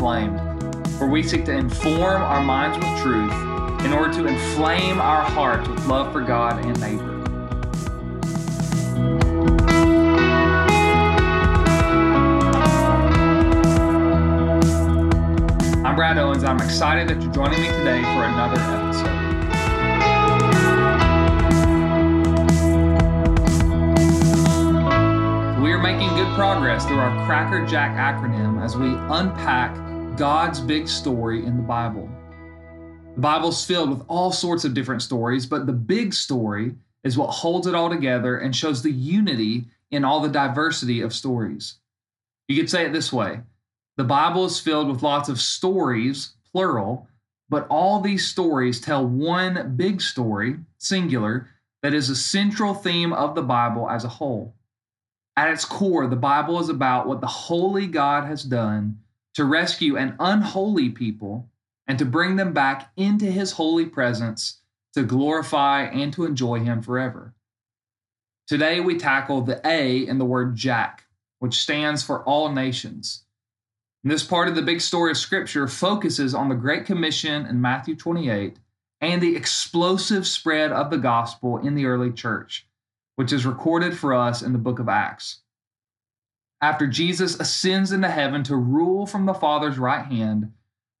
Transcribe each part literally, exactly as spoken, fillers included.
inflamed, for we seek to inform our minds with truth in order to inflame our hearts with love for God and neighbor. I'm Brad Owens. I'm excited that you're joining me today for another episode. Making good progress through our Cracker Jack acronym as we unpack God's big story in the Bible. The Bible's filled with all sorts of different stories, but the big story is what holds it all together and shows the unity in all the diversity of stories. You could say it this way: the Bible is filled with lots of stories, plural, but all these stories tell one big story, singular, that is a central theme of the Bible as a whole. At its core, the Bible is about what the holy God has done to rescue an unholy people and to bring them back into his holy presence to glorify and to enjoy him forever. Today, we tackle the A in the word Jack, which stands for all nations. And this part of the big story of Scripture focuses on the Great Commission in Matthew twenty-eight and the explosive spread of the gospel in the early church, which is recorded for us in the book of Acts. After Jesus ascends into heaven to rule from the Father's right hand,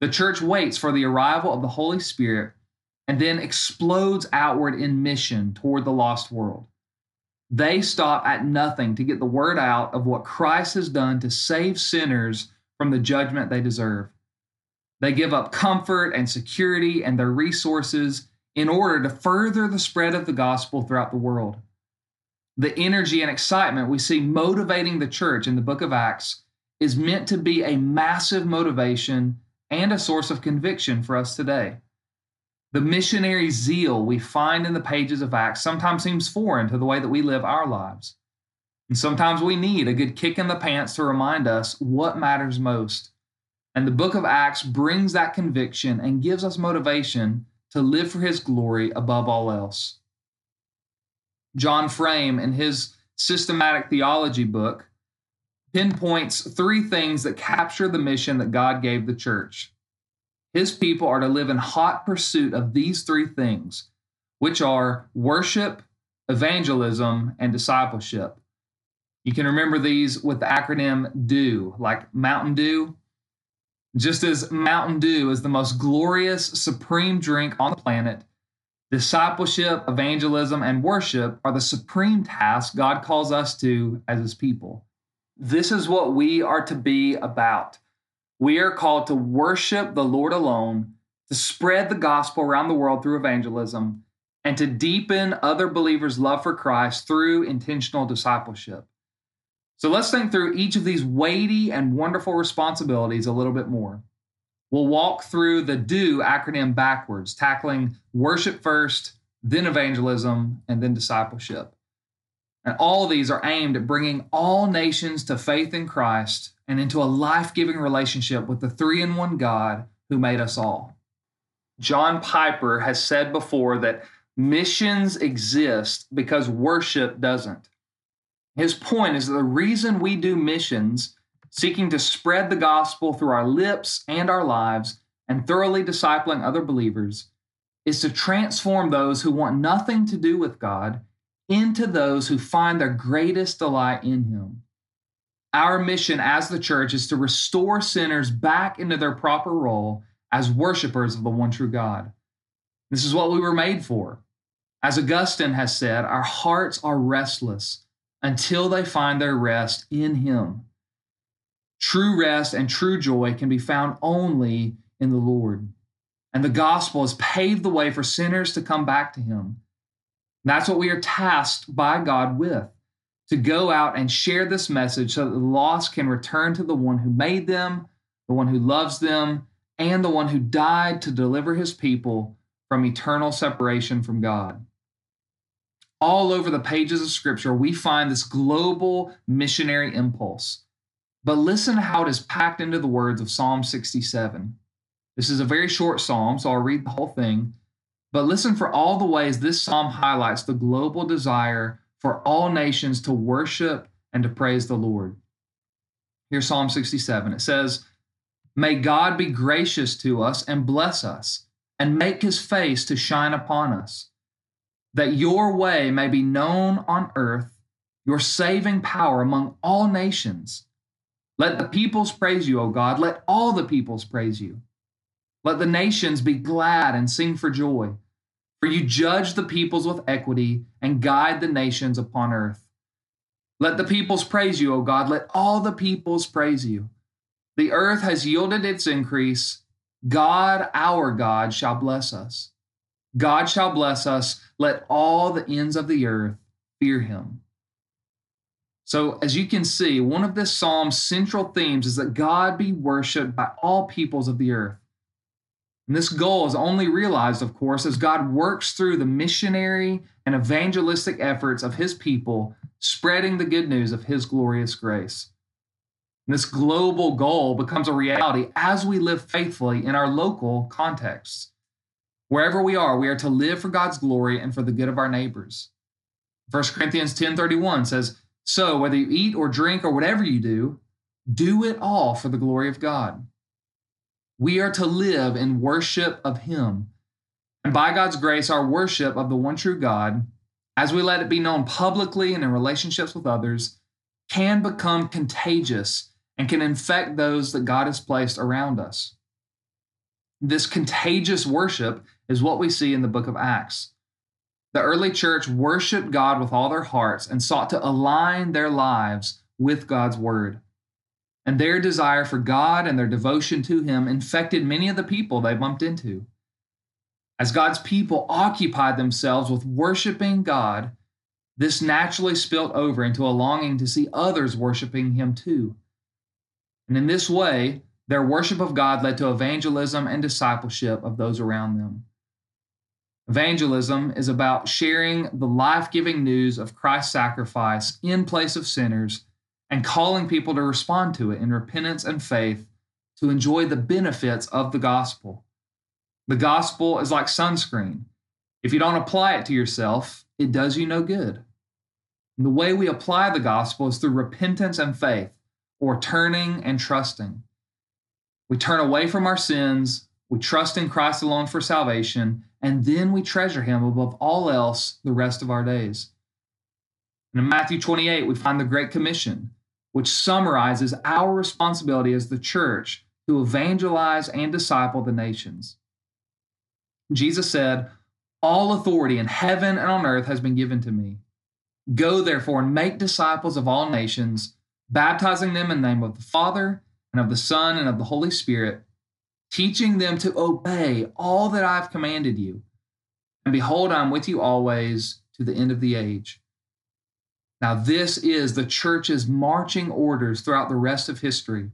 the church waits for the arrival of the Holy Spirit and then explodes outward in mission toward the lost world. They stop at nothing to get the word out of what Christ has done to save sinners from the judgment they deserve. They give up comfort and security and their resources in order to further the spread of the gospel throughout the world. The energy and excitement we see motivating the church in the book of Acts is meant to be a massive motivation and a source of conviction for us today. The missionary zeal we find in the pages of Acts sometimes seems foreign to the way that we live our lives. And sometimes we need a good kick in the pants to remind us what matters most. And the book of Acts brings that conviction and gives us motivation to live for his glory above all else. John Frame, in his Systematic Theology book, pinpoints three things that capture the mission that God gave the church. His people are to live in hot pursuit of these three things, which are worship, evangelism, and discipleship. You can remember these with the acronym DEW, like Mountain Dew. Just as Mountain Dew is the most glorious, supreme drink on the planet, discipleship, evangelism, and worship are the supreme tasks God calls us to as his people. This is what we are to be about. We are called to worship the Lord alone, to spread the gospel around the world through evangelism, and to deepen other believers' love for Christ through intentional discipleship. So let's think through each of these weighty and wonderful responsibilities a little bit more. We'll walk through the DO acronym backwards, tackling worship first, then evangelism, and then discipleship. And all these are aimed at bringing all nations to faith in Christ and into a life-giving relationship with the three-in-one God who made us all. John Piper has said before that missions exist because worship doesn't. His point is that the reason we do missions, seeking to spread the gospel through our lips and our lives and thoroughly discipling other believers, is to transform those who want nothing to do with God into those who find their greatest delight in him. Our mission as the church is to restore sinners back into their proper role as worshipers of the one true God. This is what we were made for. As Augustine has said, our hearts are restless until they find their rest in him. True rest and true joy can be found only in the Lord. And the gospel has paved the way for sinners to come back to him. And that's what we are tasked by God with, to go out and share this message so that the lost can return to the one who made them, the one who loves them, and the one who died to deliver his people from eternal separation from God. All over the pages of Scripture, we find this global missionary impulse. But listen to how it is packed into the words of Psalm sixty-seven. This is a very short psalm, so I'll read the whole thing. But listen for all the ways this psalm highlights the global desire for all nations to worship and to praise the Lord. Here's Psalm sixty-seven. It says, May God be gracious to us and bless us, and make his face to shine upon us, that your way may be known on earth, your saving power among all nations. Let the peoples praise you, O God. Let all the peoples praise you. Let the nations be glad and sing for joy. For you judge the peoples with equity and guide the nations upon earth. Let the peoples praise you, O God. Let all the peoples praise you. The earth has yielded its increase. God, our God, shall bless us. God shall bless us. Let all the ends of the earth fear him. So as you can see, one of this psalm's central themes is that God be worshiped by all peoples of the earth. And this goal is only realized, of course, as God works through the missionary and evangelistic efforts of his people, spreading the good news of his glorious grace. And this global goal becomes a reality as we live faithfully in our local contexts. Wherever we are, we are to live for God's glory and for the good of our neighbors. First Corinthians ten thirty-one says, "So whether you eat or drink or whatever you do, do it all for the glory of God." We are to live in worship of him. And by God's grace, our worship of the one true God, as we let it be known publicly and in relationships with others, can become contagious and can infect those that God has placed around us. This contagious worship is what we see in the book of Acts. The early church worshiped God with all their hearts and sought to align their lives with God's word. And their desire for God and their devotion to him infected many of the people they bumped into. As God's people occupied themselves with worshiping God, this naturally spilled over into a longing to see others worshiping him too. And in this way, their worship of God led to evangelism and discipleship of those around them. Evangelism is about sharing the life-giving news of Christ's sacrifice in place of sinners and calling people to respond to it in repentance and faith to enjoy the benefits of the gospel. The gospel is like sunscreen. If you don't apply it to yourself, it does you no good. And the way we apply the gospel is through repentance and faith, or turning and trusting. We turn away from our sins, we trust in Christ alone for salvation, and then we treasure him above all else the rest of our days. And in Matthew twenty-eight, we find the Great Commission, which summarizes our responsibility as the church to evangelize and disciple the nations. Jesus said, "All authority in heaven and on earth has been given to me. Go, therefore, and make disciples of all nations, baptizing them in the name of the Father and of the Son and of the Holy Spirit, teaching them to obey all that I've commanded you. And behold, I'm with you always to the end of the age." Now, this is the church's marching orders throughout the rest of history.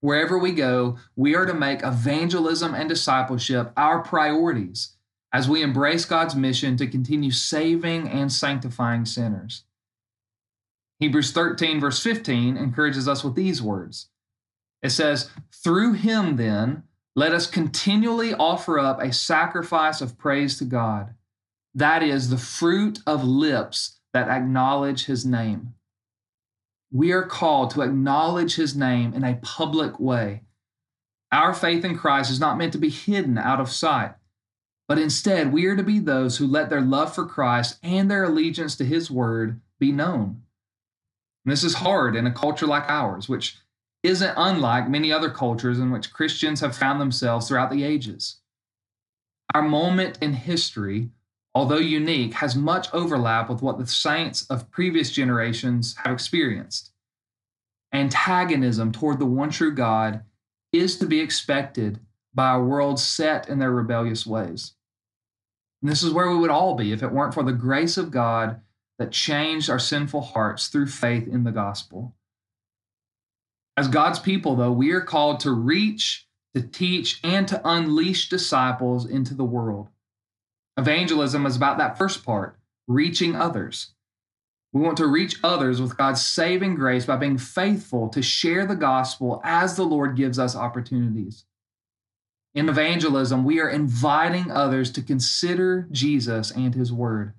Wherever we go, we are to make evangelism and discipleship our priorities as we embrace God's mission to continue saving and sanctifying sinners. Hebrews thirteen, verse fifteen, encourages us with these words. It says, "Through him, then, let us continually offer up a sacrifice of praise to God, that is, the fruit of lips that acknowledge his name." We are called to acknowledge his name in a public way. Our faith in Christ is not meant to be hidden out of sight, but instead we are to be those who let their love for Christ and their allegiance to his word be known. And this is hard in a culture like ours, which isn't unlike many other cultures in which Christians have found themselves throughout the ages. Our moment in history, although unique, has much overlap with what the saints of previous generations have experienced. Antagonism toward the one true God is to be expected by a world set in their rebellious ways. And this is where we would all be if it weren't for the grace of God that changed our sinful hearts through faith in the gospel. As God's people, though, we are called to reach, to teach, and to unleash disciples into the world. Evangelism is about that first part, reaching others. We want to reach others with God's saving grace by being faithful to share the gospel as the Lord gives us opportunities. In evangelism, we are inviting others to consider Jesus and his word.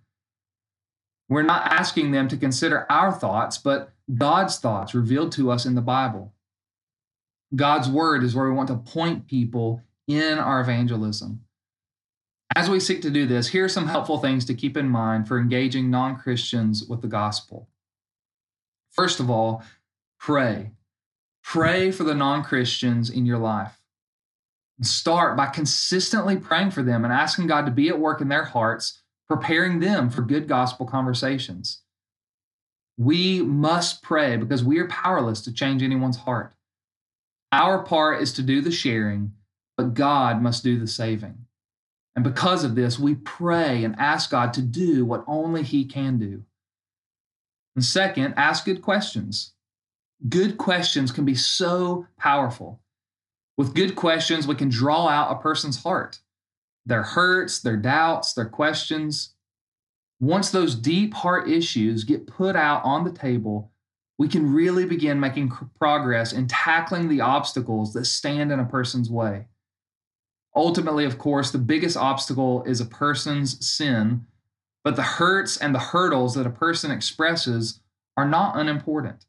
We're not asking them to consider our thoughts, but God's thoughts revealed to us in the Bible. God's word is where we want to point people in our evangelism. As we seek to do this, here are some helpful things to keep in mind for engaging non-Christians with the gospel. First of all, pray. Pray for the non-Christians in your life. Start by consistently praying for them and asking God to be at work in their hearts, preparing them for good gospel conversations. We must pray because we are powerless to change anyone's heart. Our part is to do the sharing, but God must do the saving. And because of this, we pray and ask God to do what only He can do. And second, ask good questions. Good questions can be so powerful. With good questions, we can draw out a person's heart, their hurts, their doubts, their questions. Once those deep heart issues get put out on the table, we can really begin making progress in tackling the obstacles that stand in a person's way. Ultimately, of course, the biggest obstacle is a person's sin, but the hurts and the hurdles that a person expresses are not unimportant.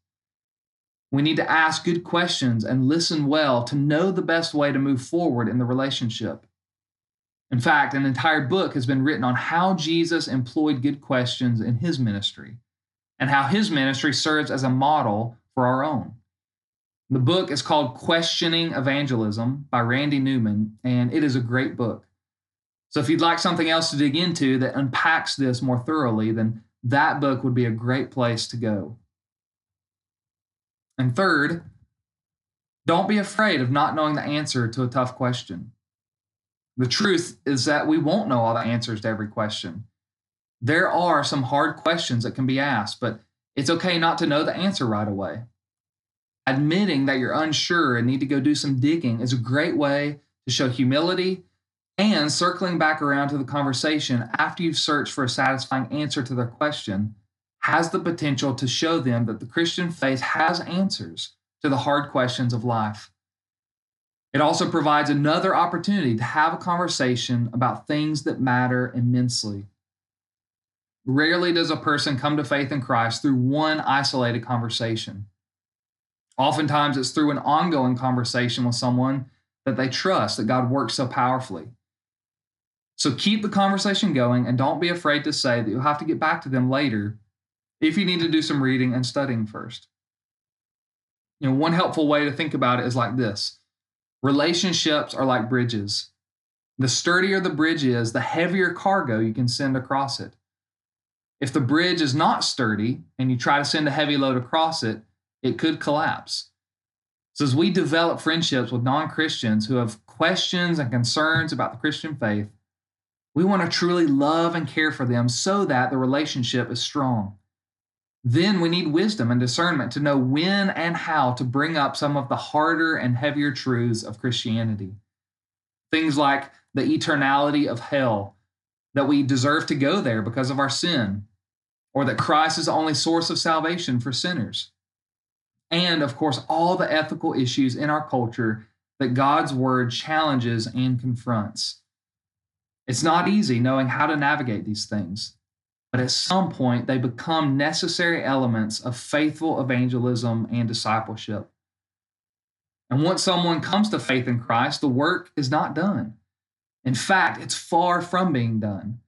We need to ask good questions and listen well to know the best way to move forward in the relationship. In fact, an entire book has been written on how Jesus employed good questions in his ministry and how his ministry serves as a model for our own. The book is called Questioning Evangelism by Randy Newman, and it is a great book. So if you'd like something else to dig into that unpacks this more thoroughly, then that book would be a great place to go. And third, don't be afraid of not knowing the answer to a tough question. The truth is that we won't know all the answers to every question. There are some hard questions that can be asked, but it's okay not to know the answer right away. Admitting that you're unsure and need to go do some digging is a great way to show humility and circling back around to the conversation after you've searched for a satisfying answer to their question has the potential to show them that the Christian faith has answers to the hard questions of life. It also provides another opportunity to have a conversation about things that matter immensely. Rarely does a person come to faith in Christ through one isolated conversation. Oftentimes, it's through an ongoing conversation with someone that they trust that God works so powerfully. So keep the conversation going and don't be afraid to say that you'll have to get back to them later if you need to do some reading and studying first. You know, one helpful way to think about it is like this. Relationships are like bridges. The sturdier the bridge is, the heavier cargo you can send across it. If the bridge is not sturdy and you try to send a heavy load across it, it could collapse. So as we develop friendships with non-Christians who have questions and concerns about the Christian faith, we want to truly love and care for them so that the relationship is strong. Then we need wisdom and discernment to know when and how to bring up some of the harder and heavier truths of Christianity. Things like the eternality of hell, that we deserve to go there because of our sin, or that Christ is the only source of salvation for sinners. And, of course, all the ethical issues in our culture that God's word challenges and confronts. It's not easy knowing how to navigate these things. But at some point, they become necessary elements of faithful evangelism and discipleship. And once someone comes to faith in Christ, the work is not done. In fact, it's far from being done.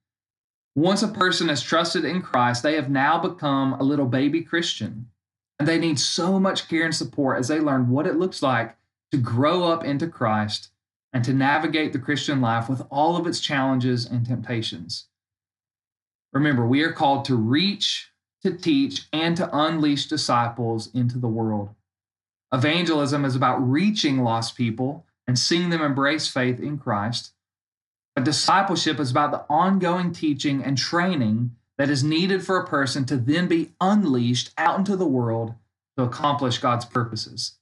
Once a person is trusted in Christ, they have now become a little baby Christian, and they need so much care and support as they learn what it looks like to grow up into Christ and to navigate the Christian life with all of its challenges and temptations. Remember, we are called to reach, to teach, and to unleash disciples into the world. Evangelism is about reaching lost people and seeing them embrace faith in Christ. But discipleship is about the ongoing teaching and training that is needed for a person to then be unleashed out into the world to accomplish God's purposes.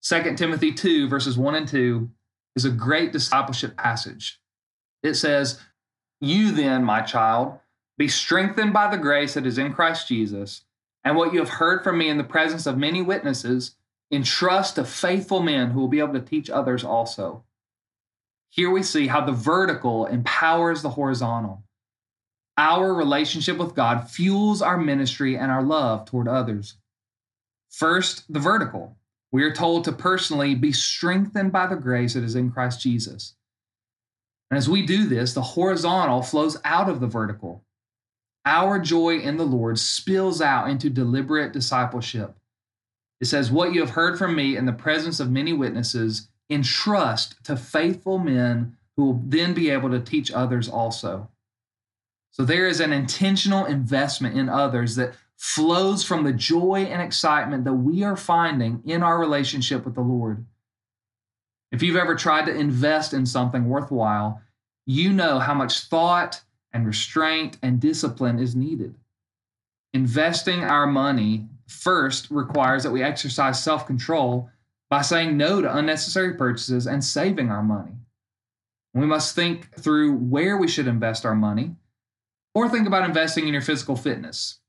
Second Timothy two, verses one and two, is a great discipleship passage. It says, "You then, my child, be strengthened by the grace that is in Christ Jesus, and what you have heard from me in the presence of many witnesses, entrust to faithful men who will be able to teach others also." Here we see how the vertical empowers the horizontal. Our relationship with God fuels our ministry and our love toward others. First, the vertical. We are told to personally be strengthened by the grace that is in Christ Jesus. And as we do this, the horizontal flows out of the vertical. Our joy in the Lord spills out into deliberate discipleship. It says, what you have heard from me in the presence of many witnesses, entrust to faithful men who will then be able to teach others also. So there is an intentional investment in others that flows from the joy and excitement that we are finding in our relationship with the Lord. If you've ever tried to invest in something worthwhile, you know how much thought and restraint and discipline is needed. Investing our money first requires that we exercise self-control by saying no to unnecessary purchases and saving our money. We must think through where we should invest our money, or think about investing in your physical fitness.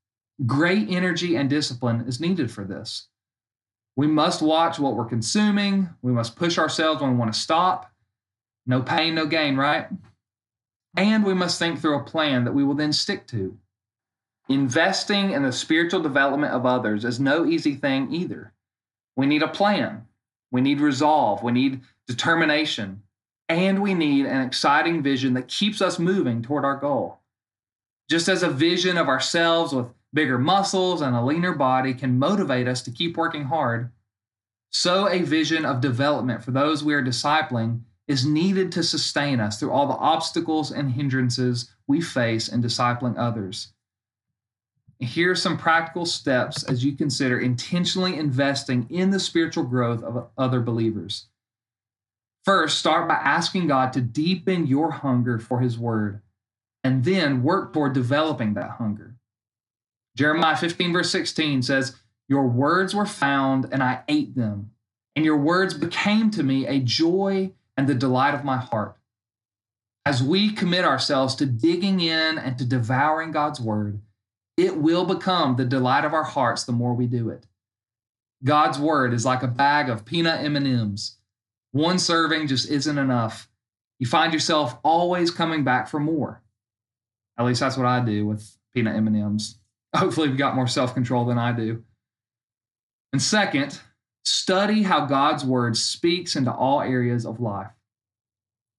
Great energy and discipline is needed for this. We must watch what we're consuming. We must push ourselves when we want to stop. No pain, no gain, right? And we must think through a plan that we will then stick to. Investing in the spiritual development of others is no easy thing either. We need a plan. We need resolve. We need determination. And we need an exciting vision that keeps us moving toward our goal. Just as a vision of ourselves with bigger muscles and a leaner body can motivate us to keep working hard, so a vision of development for those we are discipling is needed to sustain us through all the obstacles and hindrances we face in discipling others. Here are some practical steps as you consider intentionally investing in the spiritual growth of other believers. First, start by asking God to deepen your hunger for His Word, and then work toward developing that hunger. Jeremiah fifteen, verse sixteen says, your words were found, and I ate them, and your words became to me a joy and the delight of my heart. As we commit ourselves to digging in and to devouring God's Word, it will become the delight of our hearts the more we do it. God's Word is like a bag of peanut M and M's. One serving just isn't enough. You find yourself always coming back for more. At least that's what I do with peanut M and M's. Hopefully we've got more self-control than I do. And second, study how God's Word speaks into all areas of life.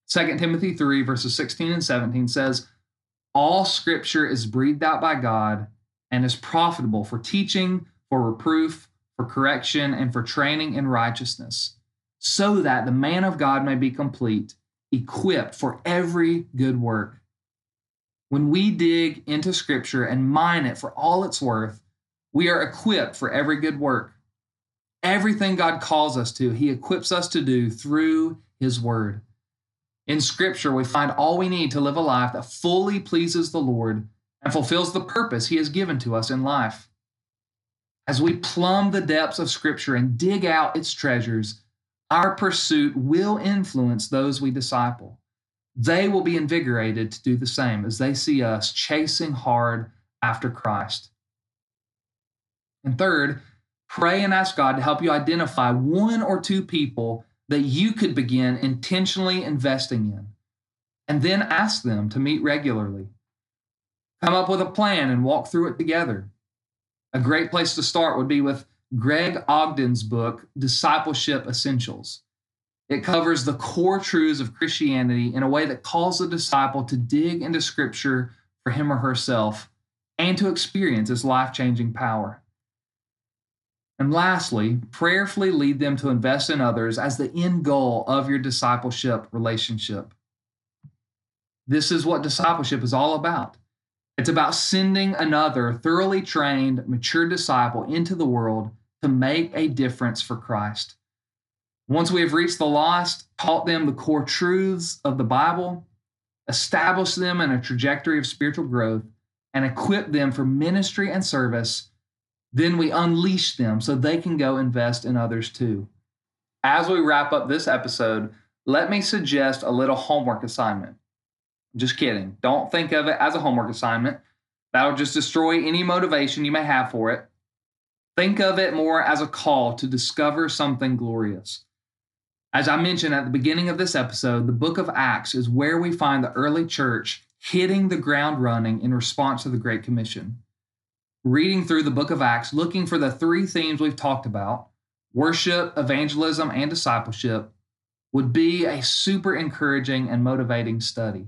Second Timothy three, verses sixteen and seventeen says, all Scripture is breathed out by God and is profitable for teaching, for reproof, for correction, and for training in righteousness, so that the man of God may be complete, equipped for every good work. When we dig into Scripture and mine it for all it's worth, we are equipped for every good work. Everything God calls us to, He equips us to do through His Word. In Scripture, we find all we need to live a life that fully pleases the Lord and fulfills the purpose He has given to us in life. As we plumb the depths of Scripture and dig out its treasures, our pursuit will influence those we disciple. They will be invigorated to do the same as they see us chasing hard after Christ. And third, pray and ask God to help you identify one or two people that you could begin intentionally investing in, and then ask them to meet regularly. Come up with a plan and walk through it together. A great place to start would be with Greg Ogden's book, Discipleship Essentials. It covers the core truths of Christianity in a way that calls the disciple to dig into Scripture for him or herself and to experience its life-changing power. And lastly, prayerfully lead them to invest in others as the end goal of your discipleship relationship. This is what discipleship is all about. It's about sending another thoroughly trained, mature disciple into the world to make a difference for Christ. Once we have reached the lost, taught them the core truths of the Bible, established them in a trajectory of spiritual growth, and equipped them for ministry and service, then we unleash them so they can go invest in others too. As we wrap up this episode, let me suggest a little homework assignment. Just kidding. Don't think of it as a homework assignment. That'll just destroy any motivation you may have for it. Think of it more as a call to discover something glorious. As I mentioned at the beginning of this episode, the book of Acts is where we find the early church hitting the ground running in response to the Great Commission. Reading through the book of Acts, looking for the three themes we've talked about, worship, evangelism, and discipleship would be a super encouraging and motivating study.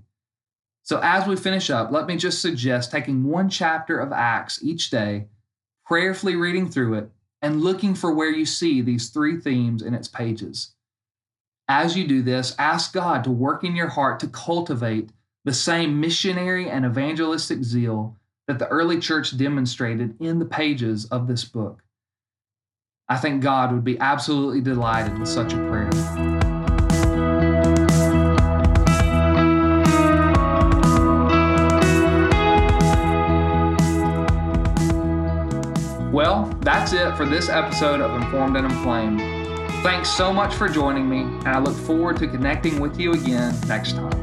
So as we finish up, let me just suggest taking one chapter of Acts each day, prayerfully reading through it, and looking for where you see these three themes in its pages. As you do this, ask God to work in your heart to cultivate the same missionary and evangelistic zeal that the early church demonstrated in the pages of this book. I think God would be absolutely delighted with such a prayer. Well, that's it for this episode of Informed and Inflamed. Thanks so much for joining me, and I look forward to connecting with you again next time.